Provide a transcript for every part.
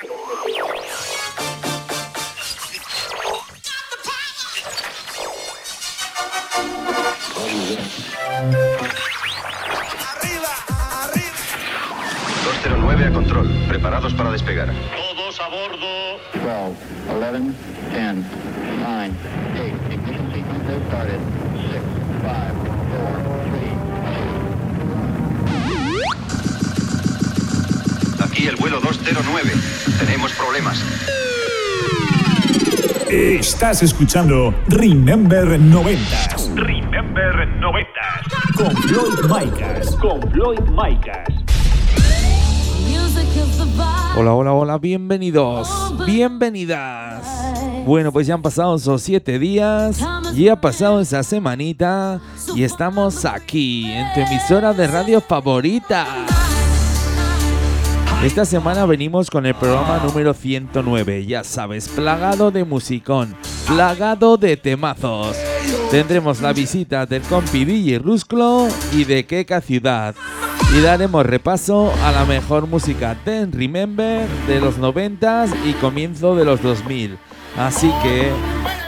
209 a control, preparados para despegar. Todos a bordo. 12, 11, 10, 9, 8, ignition sequence has started. 6, 5, 4, 3, 2. Aquí el vuelo 209. Tenemos problemas. Estás escuchando Remember 90. Remember 90. Con Floyd Maikas. Hola, hola, hola, bienvenidos, bienvenidas. Bueno, pues ya han pasado esos 7 días, ya ha pasado esa semanita y estamos aquí en tu emisora de radio favorita. Esta semana venimos con el programa número 109, ya sabes, plagado de musicón, plagado de temazos. Tendremos la visita del compi DJ Rusclo y de Keke Ciudad. Y daremos repaso a la mejor música Ten Remember de los 90s y comienzo de los 2000. Así que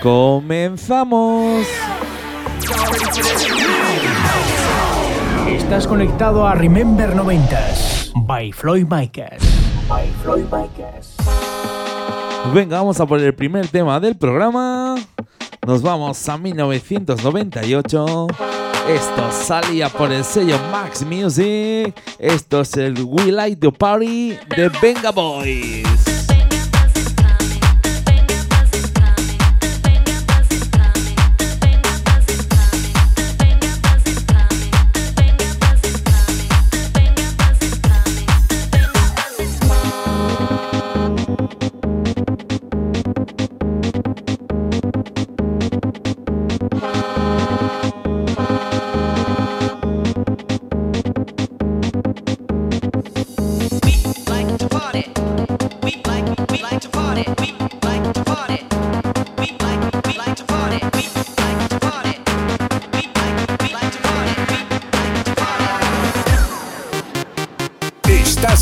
comenzamos. Estás conectado a Remember 90s by Floyd Maikas. Venga, vamos a por el primer tema del programa. Nos vamos a 1998. Esto salía por el sello Max Music. Esto es el We Like to Party de Venga Boys.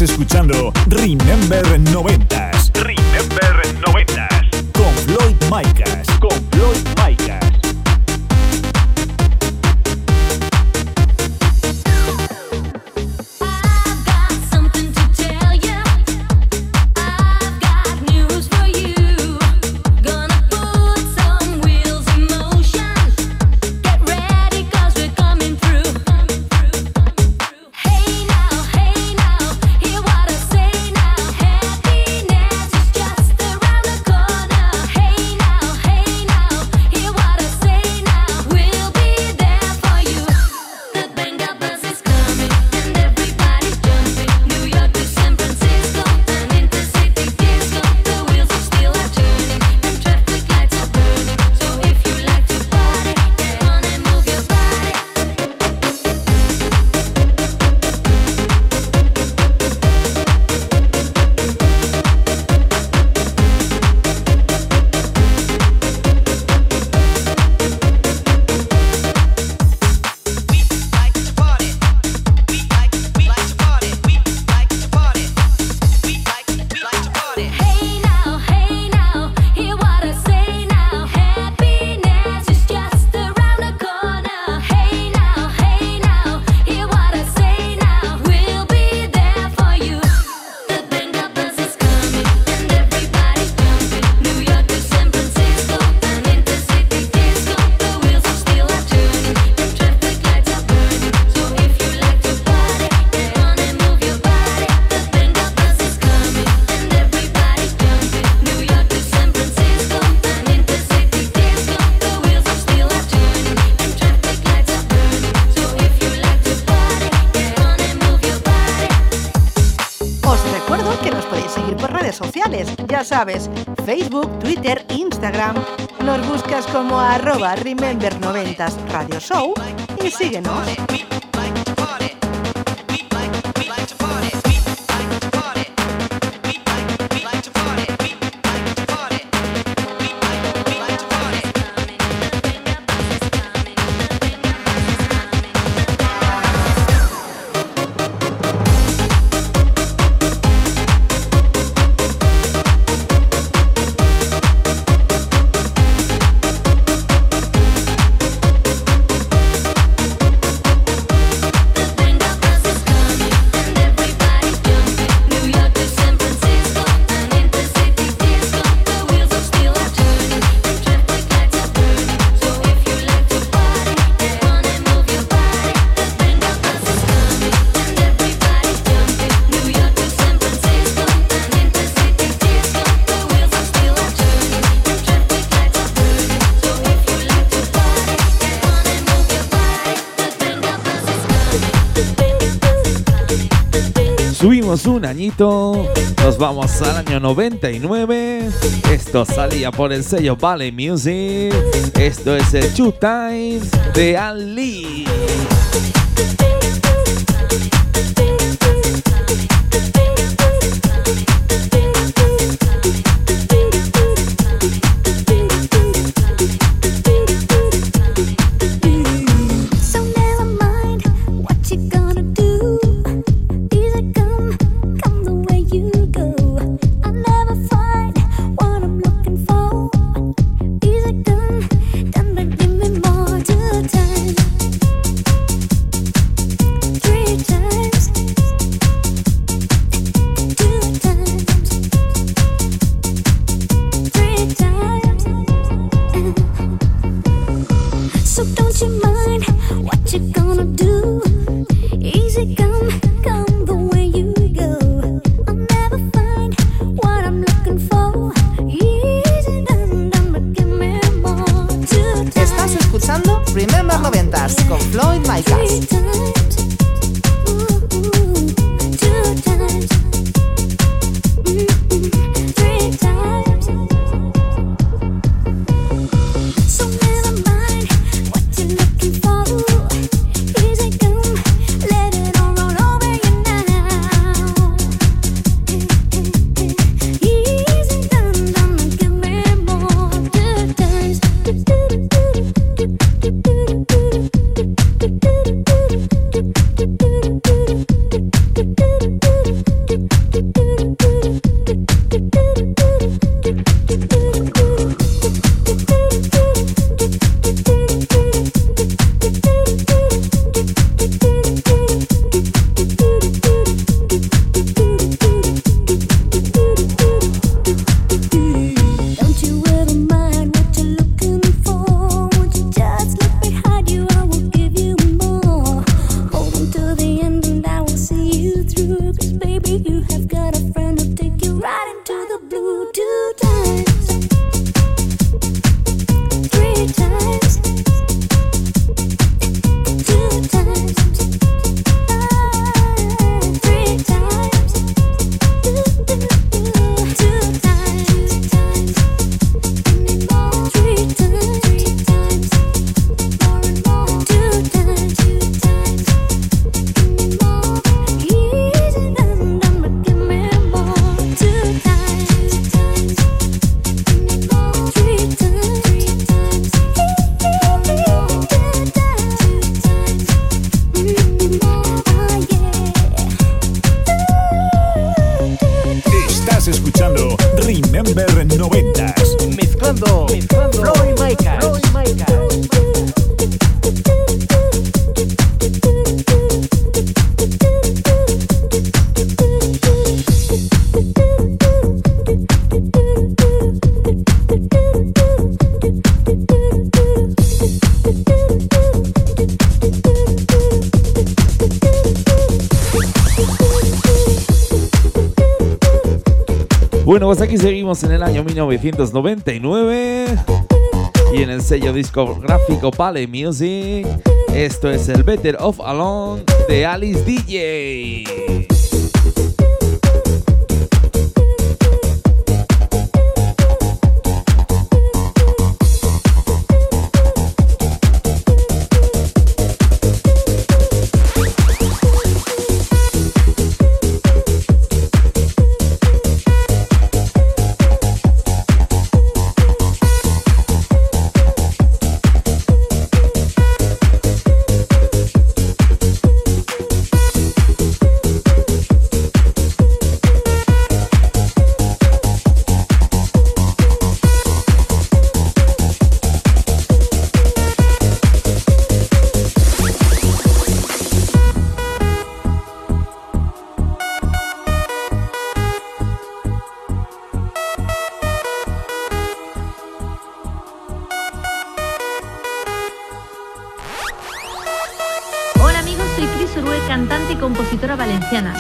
Escuchando Remember 90s. Remember 90s. Con Floyd Maikas. Sabes, Facebook, Twitter, Instagram, nos buscas como arroba Remember 90s Radio Show y síguenos. retrocedemos un añito, nos vamos al año 99. Esto salía por el sello Ballet Music. Esto es el Two Times de Ali. Bueno, pues aquí seguimos en el año 1999 y en el sello discográfico Pale Music. Esto es el Better Off Alone de Alice DJ.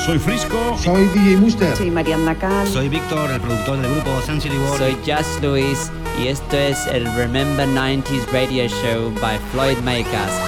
Soy Frisco. Soy DJ Muster. Soy Mariana Cal. Soy Víctor, el productor del grupo Sensi World. Soy Just Luis y esto es el Remember 90s Radio Show by Floyd Maycast.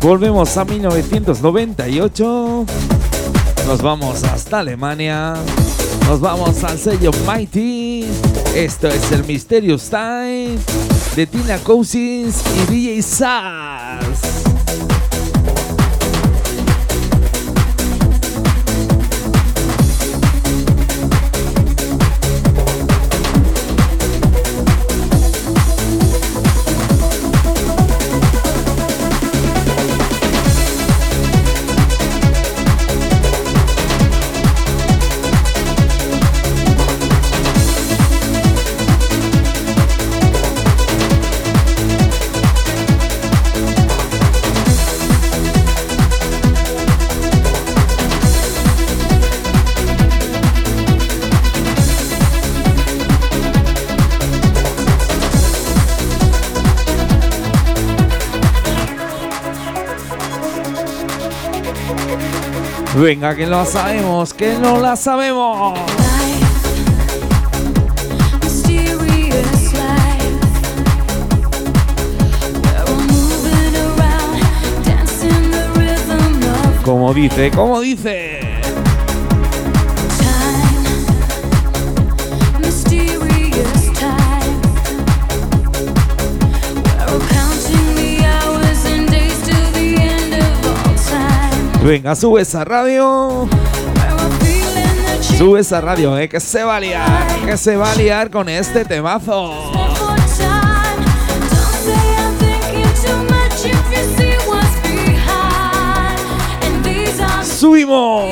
Volvemos a 1998. Nos vamos hasta Alemania. Nos vamos al sello Mighty. Esto es el Mysterious Time de Tina Cousins y DJ Sars. Venga, que lo sabemos, que no la sabemos. Como dice, como dice. Venga, sube esa radio, que se va a liar, que se va a liar con este temazo. ¡Subimos!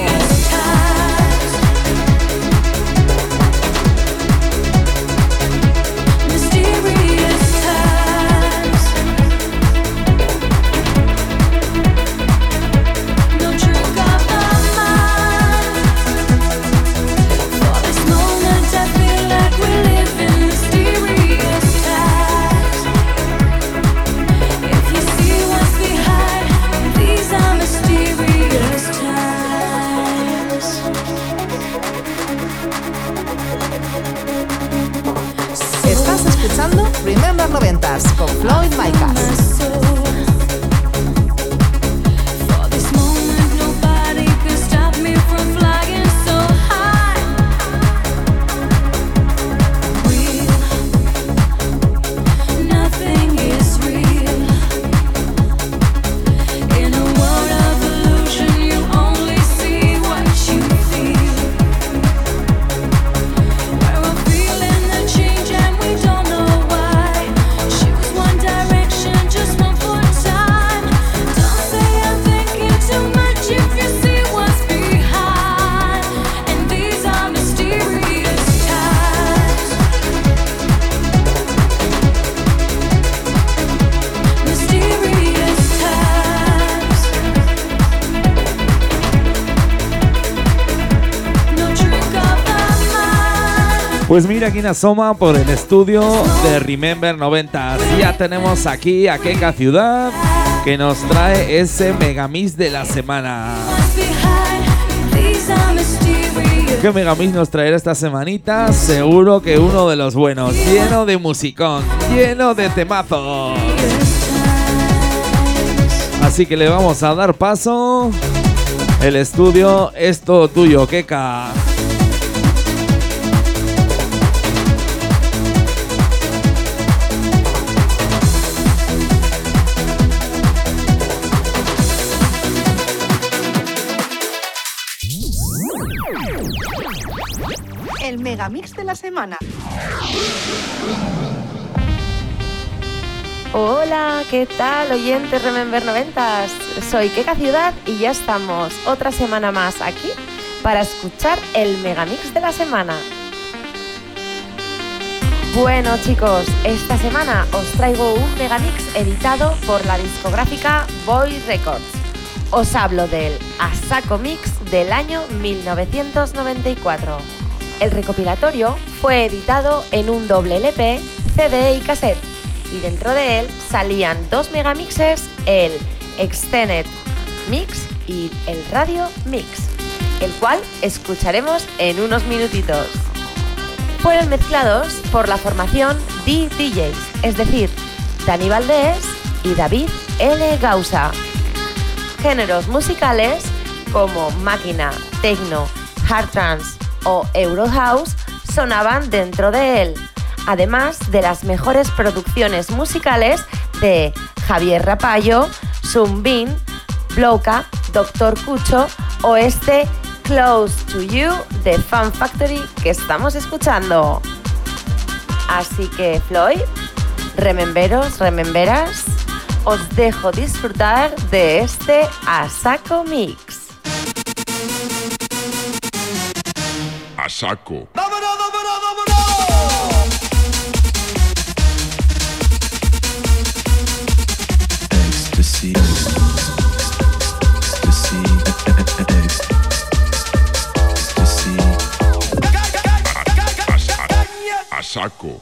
Remember 90s con Floyd Maikas. Pues mira quién asoma por el estudio de Remember 90. Ya tenemos aquí a Keke Ciudad, que nos trae ese megamix de la semana. ¿Qué megamix nos traerá esta semanita? Seguro que uno de los buenos, lleno de musicón, lleno de temazos. Así que le vamos a dar paso. El estudio es todo tuyo, Keke. El megamix de la semana. Hola, ¿qué tal, oyentes Remember 90s? Soy Keke Ciudad y ya estamos otra semana más aquí para escuchar el megamix de la semana. Bueno, chicos, esta semana os traigo un megamix editado por la discográfica Boy Records. Os hablo del Asaco Mix del año 1994. El recopilatorio fue editado en un doble LP, CD y cassette, y dentro de él salían dos megamixes, el Extended Mix y el Radio Mix, el cual escucharemos en unos minutitos. Fueron mezclados por la formación The DJs, es decir, Dani Valdés y David L. Gausa. géneros musicales como máquina, techno, hard trance o eurohouse sonaban dentro de él, además de las mejores producciones musicales de Javier Rapallo, Sumbin, Bloca, Doctor Cucho o este Close to You de Fun Factory que estamos escuchando. Así que Floyd, rememberos, rememberas, os dejo disfrutar de este Asaco Mix. Asaco. ¡Vámonos, vámonos, vámonos! Ecstasy. Ecstasy. Ecstasy. Asaco.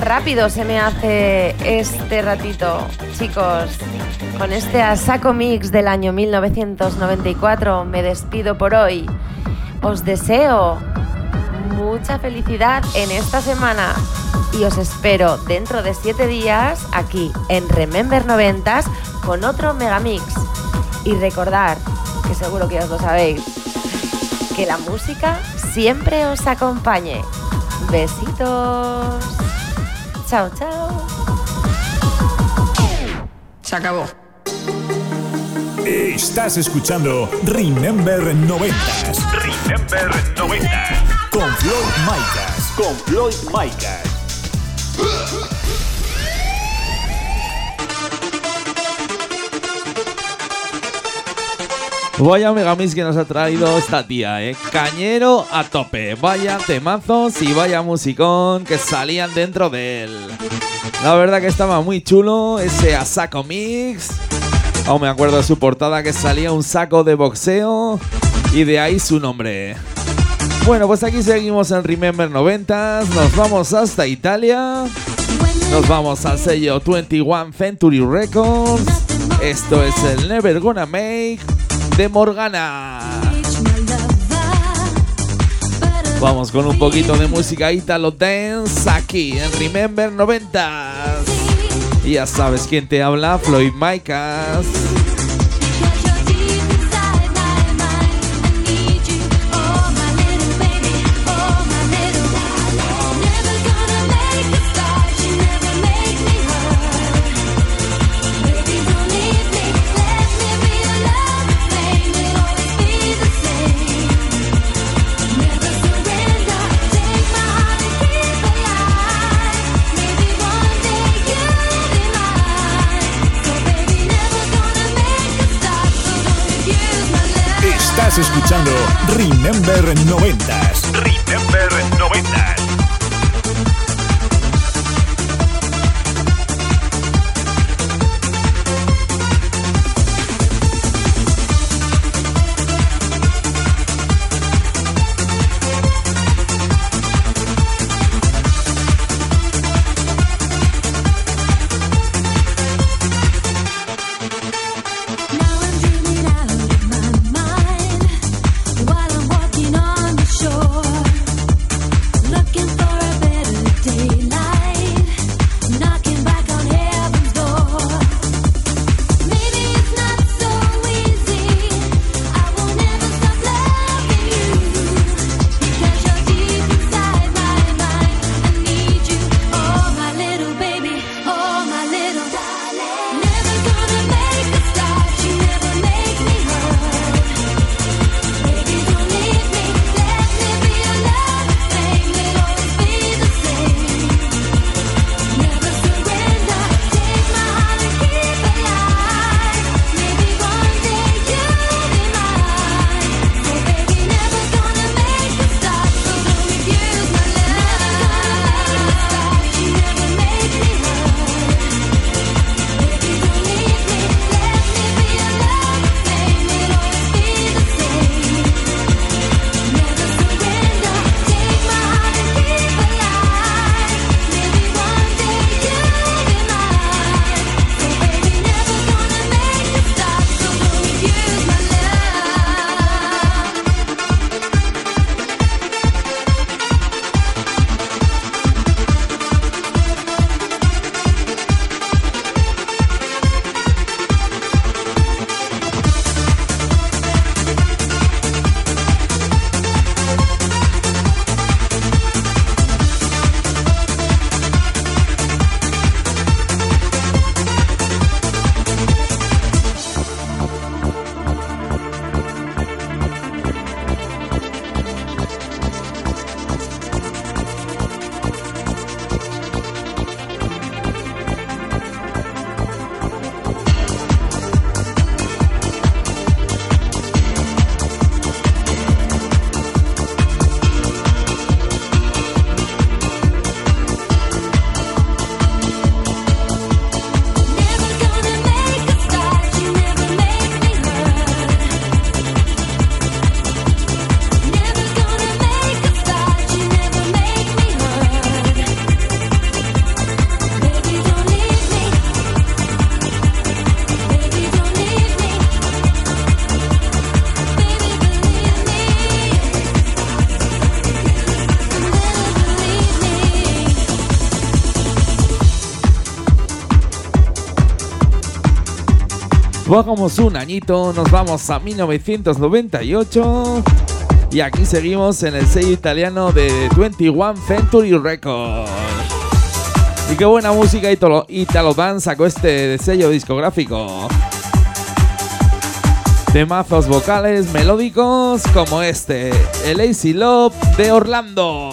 Rápido se me hace este ratito, chicos. Con este Asaco Mix del año 1994 me despido por hoy. Os deseo mucha felicidad en esta semana y os espero dentro de 7 días aquí en Remember 90s con otro megamix. Y recordad, que seguro que ya os lo sabéis, que la música siempre os acompañe. Besitos. Chao, chao. Se acabó. Estás escuchando Remember 90. Remember 90. Con Floyd Maikas. Con Floyd Maikas. Vaya megamix que nos ha traído esta tía, ¿eh? Cañero a tope. Vaya temazos y vaya musicón que salían dentro de él. La verdad que estaba muy chulo ese Asaco Mix. Aún me acuerdo de su portada, que salía un saco de boxeo y de ahí su nombre. Bueno, pues aquí seguimos en Remember 90s. Nos vamos hasta Italia. Nos vamos al sello 21 Century Records. Esto es el Never Gonna Make de Morgana. Vamos con un poquito de música Italo Dance aquí en Remember 90. Ya sabes quién te habla, Floyd Maikas. Escuchando Remember 90s. Remember 90s. Bajamos un añito, nos vamos a 1998 y aquí seguimos en el sello italiano de 21 Century Records. Y qué buena música Italo Dance sacó este sello discográfico. temazos vocales melódicos como este, el Lazy Love de Orlando.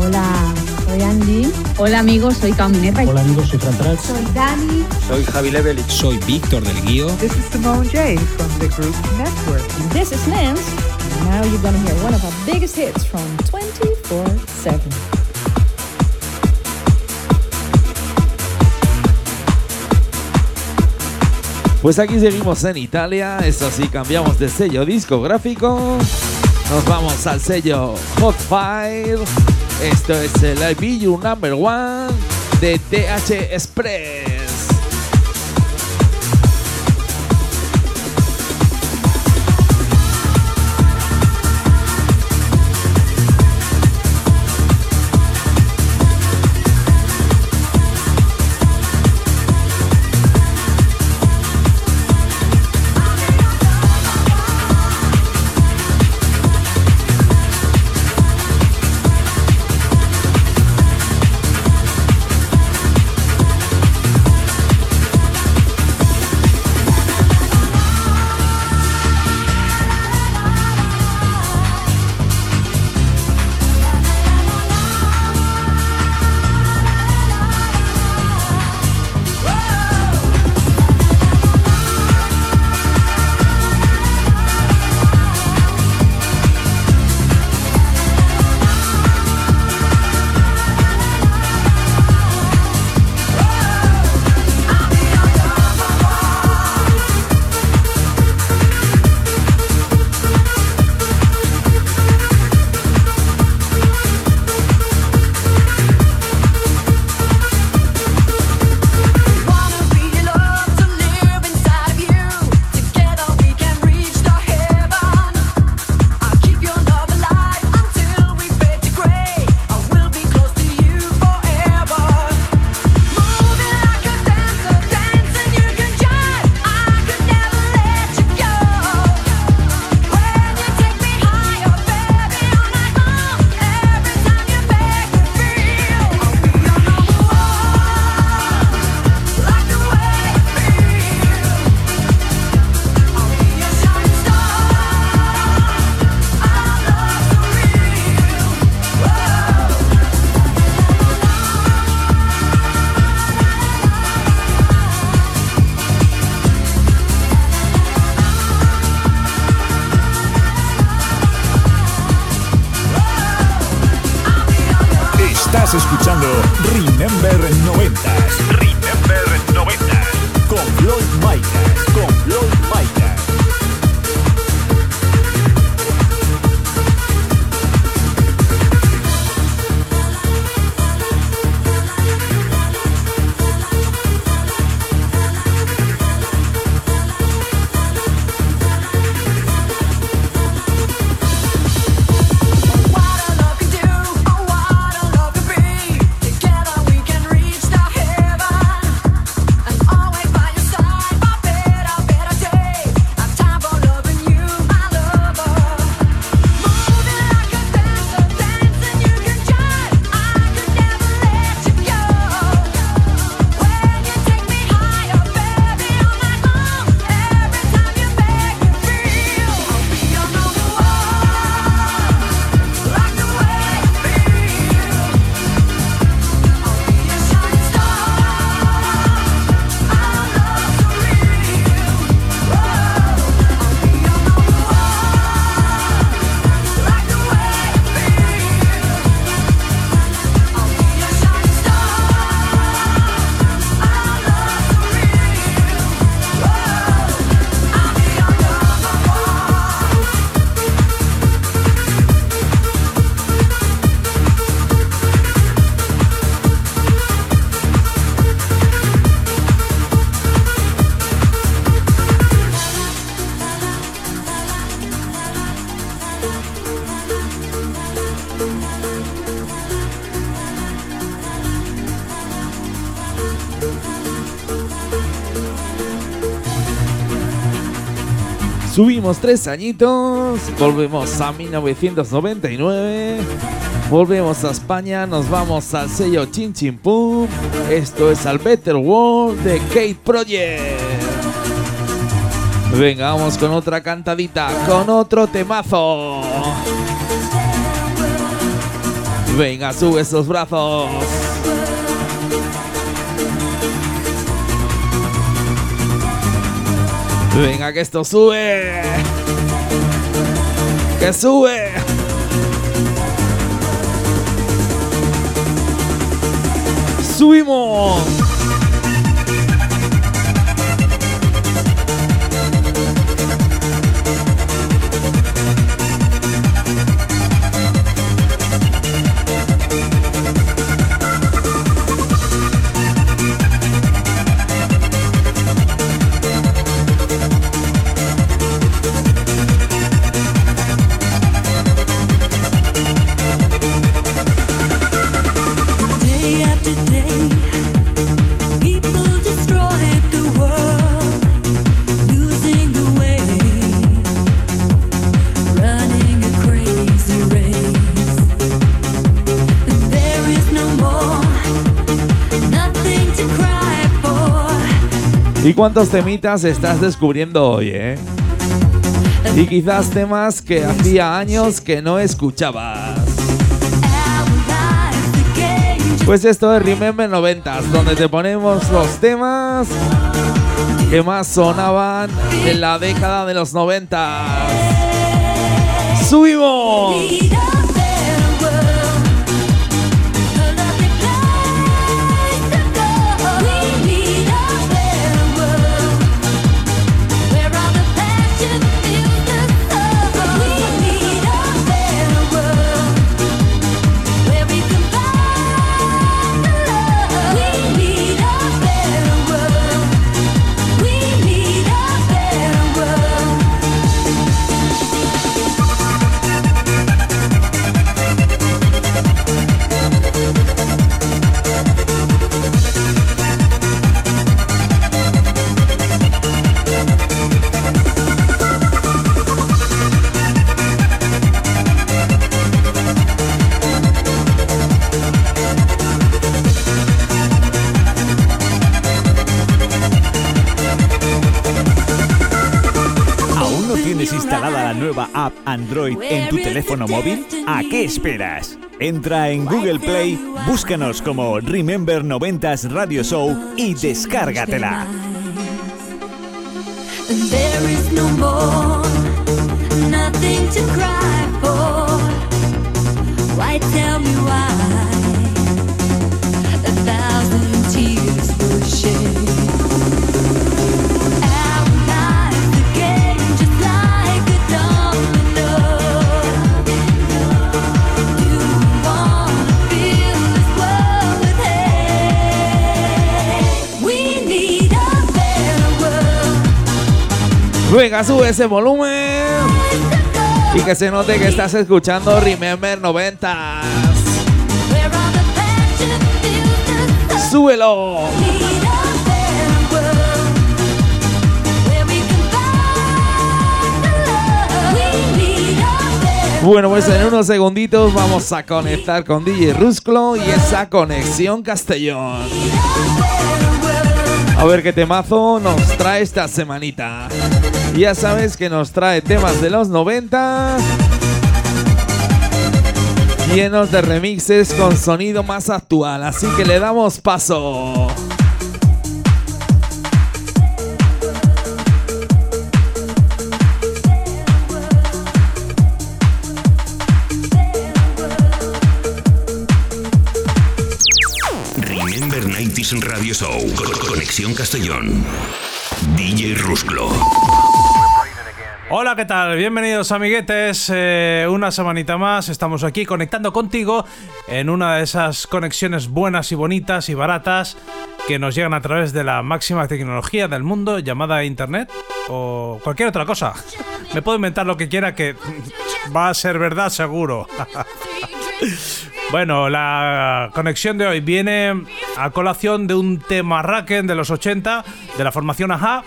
Hola, soy Andy. Hola amigos, soy Camineta. Hola amigos, soy Frantraz. Soy Dani. Soy Javi Level. Soy Víctor del Guío. This is Simone J from the group Network. And this is Nance. Now you're gonna hear one of our biggest hits from 24/7. Pues aquí seguimos en Italia. Eso sí, cambiamos de sello discográfico. Nos vamos al sello Hot Fire. Esto es el I Be Your Number One de TH Express. Estás escuchando Remember 90. Remember 90. Con Floyd Maikas. Con Floyd Maikas. Subimos 3 añitos, volvemos a 1999, volvemos a España, nos vamos al sello Chin Chin Pum. Esto es al Better World de Kate Project. Venga, vamos con otra cantadita, con otro temazo. Venga, sube esos brazos. Venga, que esto sube. Que sube. Subimos. ¿Y cuántos temitas estás descubriendo hoy, eh? Y quizás temas que hacía años que no escuchabas. Pues esto es Remember 90, donde te ponemos los temas que más sonaban en la década de los 90. ¡Subimos! App Android en tu teléfono móvil? ¿A qué esperas? Entra en Google Play, búscanos como Remember 90s Radio Show y descárgatela. venga, sube ese volumen y que se note que estás escuchando Remember 90. ¡Súbelo! Bueno, pues en unos segunditos vamos a conectar con DJ Rusclo y esa conexión Castellón. A ver qué temazo nos trae esta semanita. Ya sabes que nos trae temas de los 90, llenos de remixes con sonido más actual, así que le damos paso. Remember 90s Radio Show, Conexión Castellón, DJ Rusclo. Hola, ¿qué tal? Bienvenidos, amiguetes. Una semanita más, estamos aquí conectando contigo en una de esas conexiones buenas y bonitas y baratas que nos llegan a través de la máxima tecnología del mundo llamada Internet o cualquier otra cosa. Me puedo inventar lo que quiera que va a ser verdad seguro. Bueno, la conexión de hoy viene a colación de un tema raken de los 80 de la formación Aja.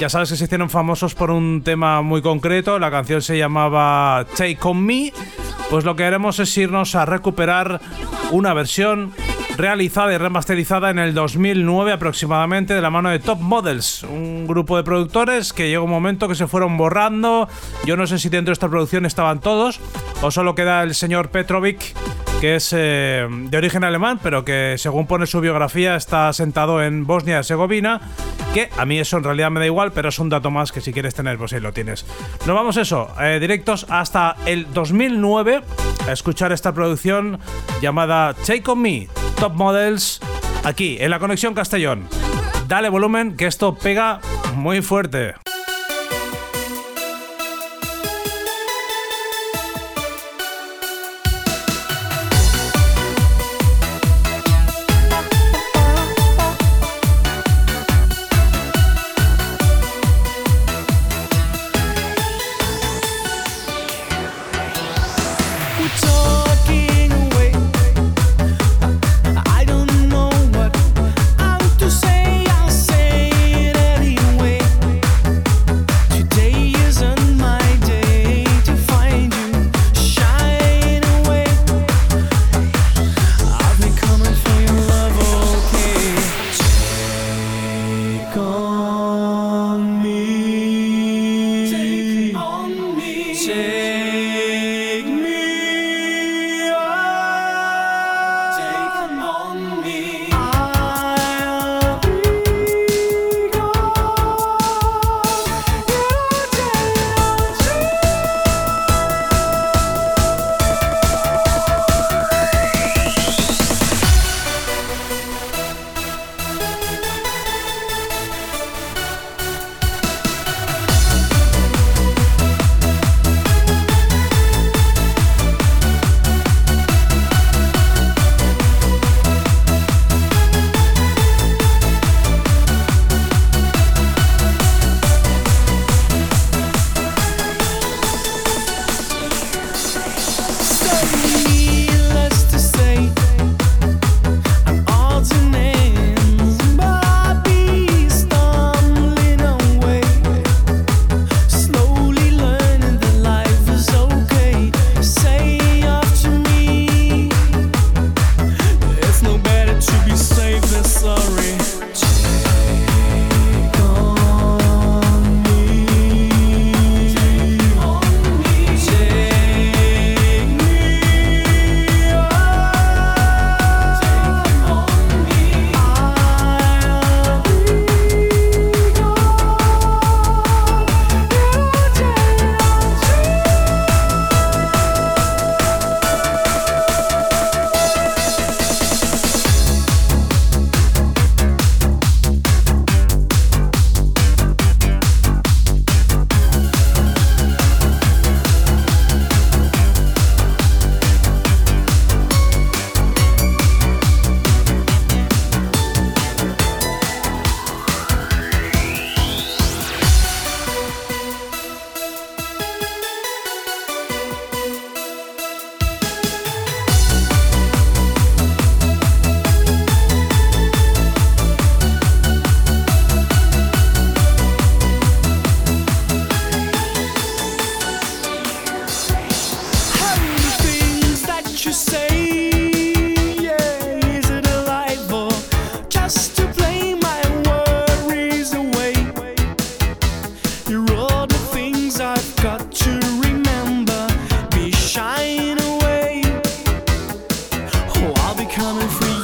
Ya sabes que se hicieron famosos por un tema muy concreto, la canción se llamaba Take On Me. Pues lo que haremos es irnos a recuperar una versión realizada y remasterizada en el 2009 aproximadamente de la mano de Top Models, un grupo de productores que llegó un momento que se fueron borrando. Yo no sé si dentro de esta producción estaban todos o solo queda el señor Petrovic, que es de origen alemán, pero que según pone su biografía está sentado en Bosnia y Herzegovina, que a mí eso en realidad me da igual, pero es un dato más que si quieres tener, pues ahí lo tienes. Nos vamos eso, directos hasta el 2009 a escuchar esta producción llamada Take On Me, Top Models, aquí en la Conexión Castellón. Dale volumen, que esto pega muy fuerte. things I've got to remember. Be shine away. Oh, I'll be coming for you.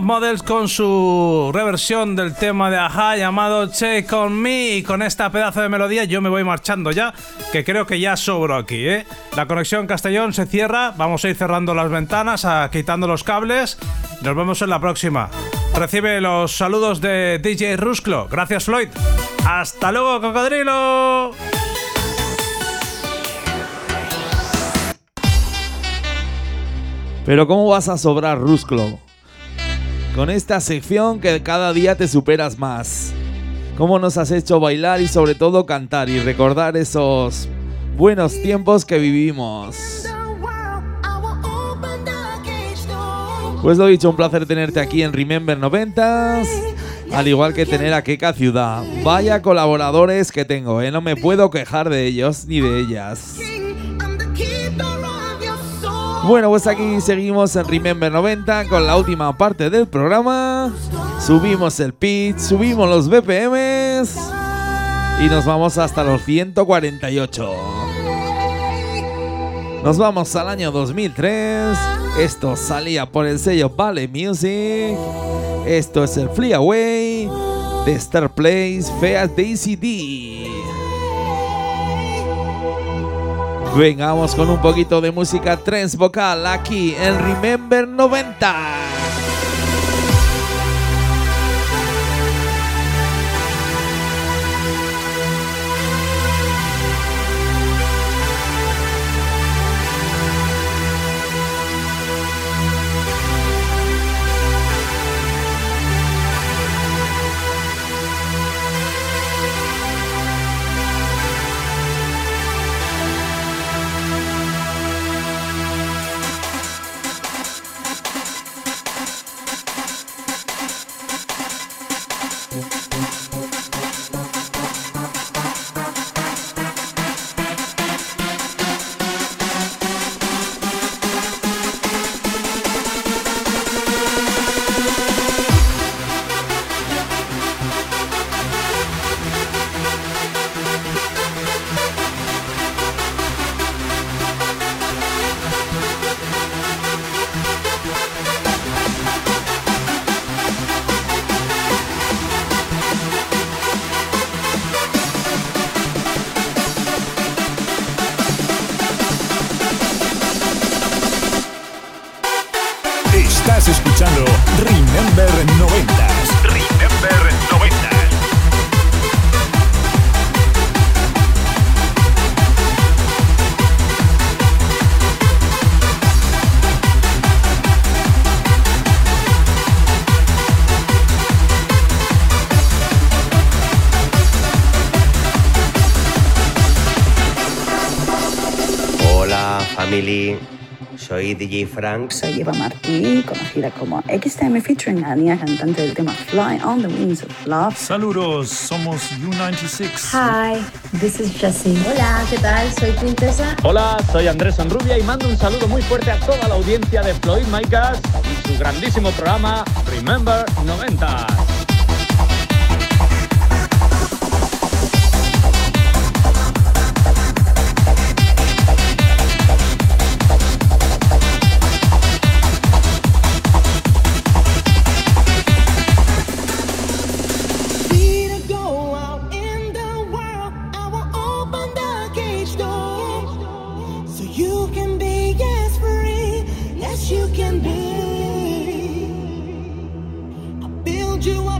Models con su reversión del tema de Aja llamado Check On Me, y con esta pedazo de melodía yo me voy marchando ya, que creo que ya sobro aquí, ¿eh? La conexión Castellón se cierra, vamos a ir cerrando las ventanas, quitando los cables, nos vemos en la próxima. Recibe los saludos de DJ Rusclo, gracias Floyd, hasta luego cocodrilo. Pero ¿cómo vas a sobrar, Rusclo? Con esta sección que cada día te superas más. Cómo nos has hecho bailar y sobre todo cantar y recordar esos buenos tiempos que vivimos. Pues lo dicho, un placer tenerte aquí en Remember 90s, al igual que tener a Keke Ciudad. Vaya colaboradores que tengo, ¿eh? No me puedo quejar de ellos ni de ellas. Bueno, pues aquí seguimos en Remember 90 con la última parte del programa. Subimos el pitch, subimos los BPMs y nos vamos hasta los 148. Nos vamos al año 2003. Esto salía por el sello Ballet Music. Esto es el Fly Away de Star Place Feat Daisy D. Vengamos con un poquito de música trance vocal aquí en Remember 90. Soy DJ Frank. Soy Eva Martí, conocida como XTM, featuring Ania, cantante del tema Fly on the Wings of Love. Saludos, somos U96. Hi, this is Jessie. Hola, ¿qué tal? Soy Princesa. Hola, soy Andrés Sanrubia y mando un saludo muy fuerte a toda la audiencia de Floyd Maikas y su grandísimo programa Remember 90. You can be. I build you up.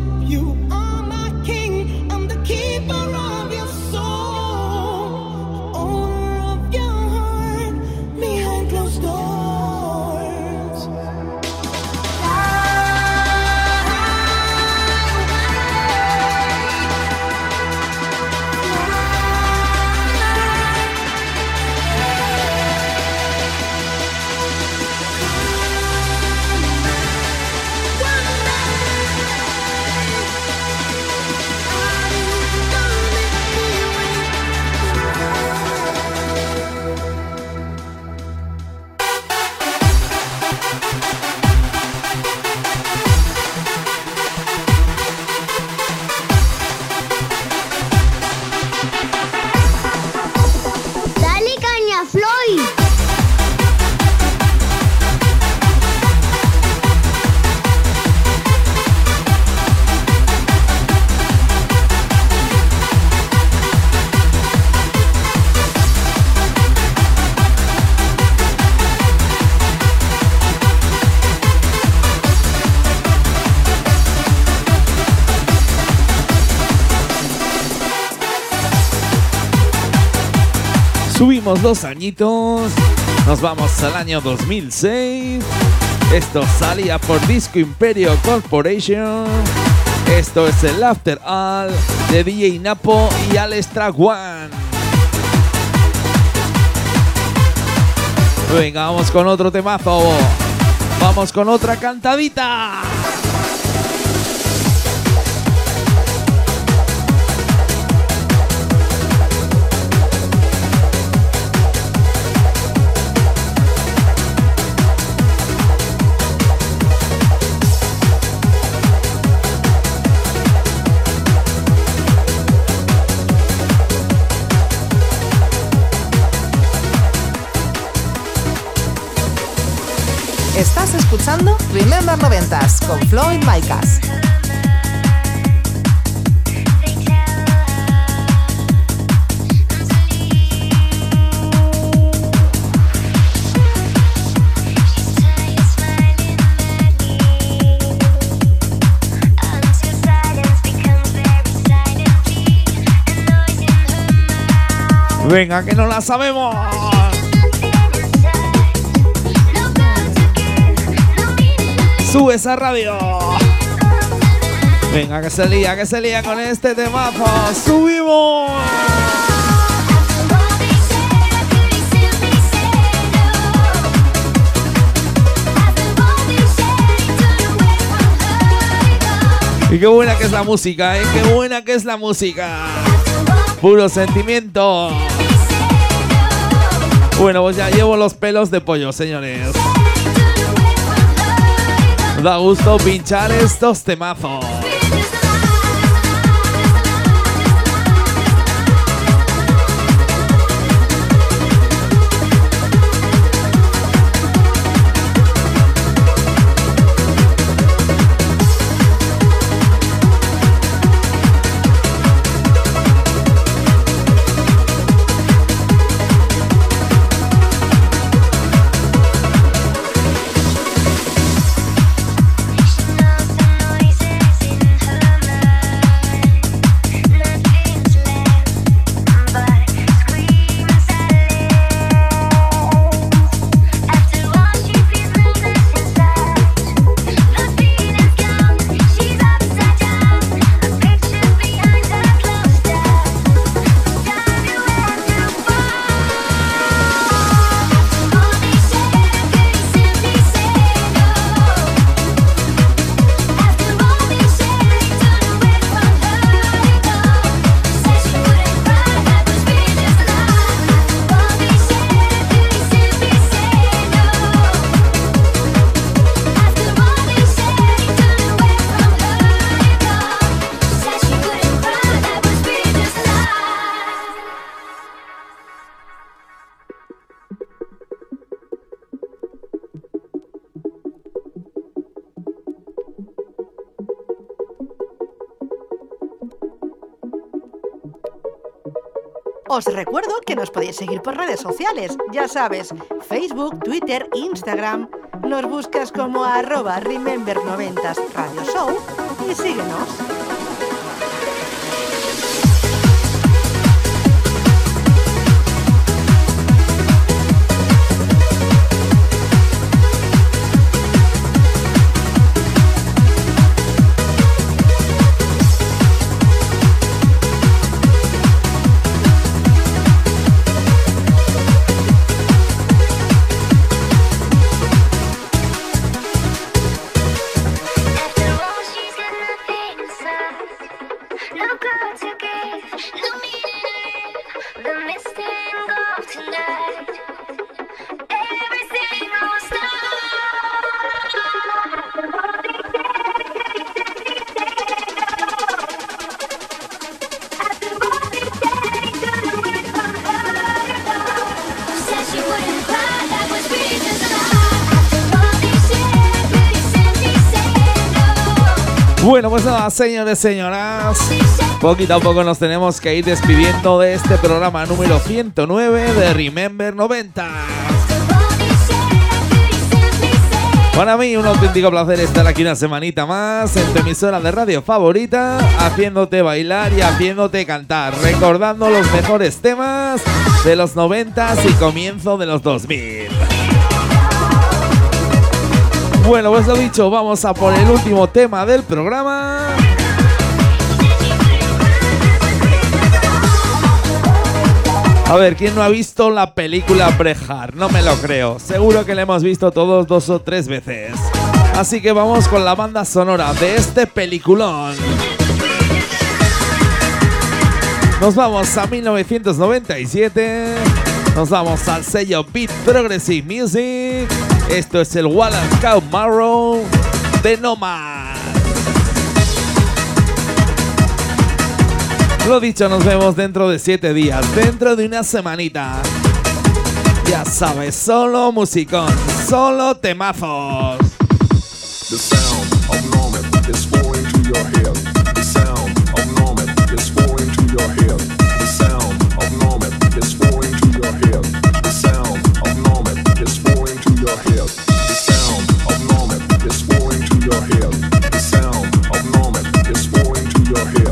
Subimos 2 añitos, nos vamos al año 2006. Esto salía por Disco Imperio Corporation. Esto es el After All de DJ Napo y Alex Traguán. Venga, vamos con otro temazo. Vamos con otra cantadita. Estás escuchando Remember 90s con Floyd Maikas. Venga, que no la sabemos. Sube esa radio. Venga, que se lía con este temazo. ¡Subimos! Y qué buena que es la música, ¿eh? Qué buena que es la música. Puro sentimiento. Bueno, pues ya llevo los pelos de pollo, señores. Da gusto pinchar estos temazos. Os recuerdo que nos podéis seguir por redes sociales, ya sabes, Facebook, Twitter, Instagram. Nos buscas como @Remember90sRadioShow y síguenos. Bueno, pues nada, señores, señoras, poquito a poco nos tenemos que ir despidiendo de este programa número 109 de Remember 90. Para mí un auténtico placer estar aquí una semanita más en tu emisora de radio favorita, haciéndote bailar y haciéndote cantar, recordando los mejores temas de los 90s y comienzo de los 2000. Bueno, pues lo dicho, vamos a por el último tema del programa. A ver, ¿quién no ha visto la película Brejar? No me lo creo. Seguro que la hemos visto todos 2 o 3 veces. Así que vamos con la banda sonora de este peliculón. Nos vamos a 1997. Nos vamos al sello Beat Progressive Music. Esto es el Wall and Count Marrow de Nomad. Lo dicho, nos vemos dentro de 7 días, dentro de una semanita. Ya sabes, solo musicón, solo temazos. The sound of Nomad is falling to your head. The sound of Nomad is falling to your head. The sound of Nomad is falling to your head. The sound of Nomad is falling to your head. The sound of Nomad is falling to your head. The sound of Nomad is falling to your head.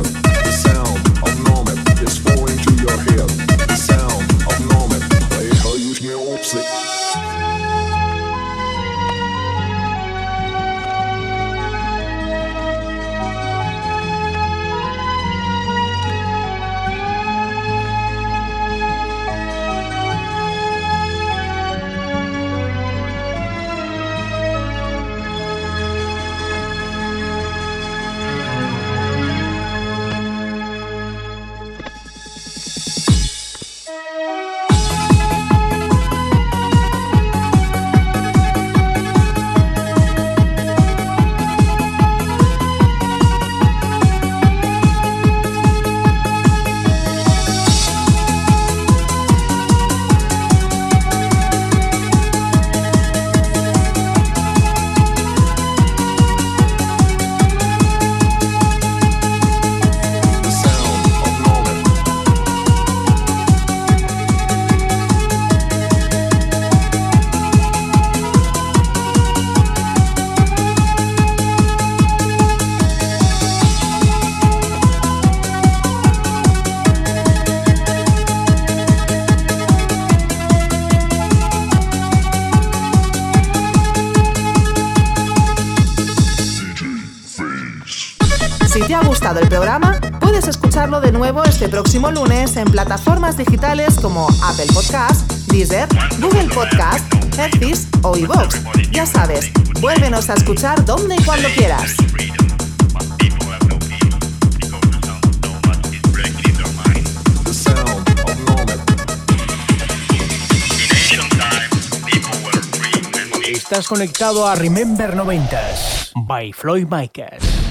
El programa, puedes escucharlo de nuevo este próximo lunes en plataformas digitales como Apple Podcast, Deezer, Google Podcast, Headpiece o iVoox. Ya sabes, vuélvenos a escuchar donde y cuando quieras. Estás conectado a Remember 90s by Floyd Maikas.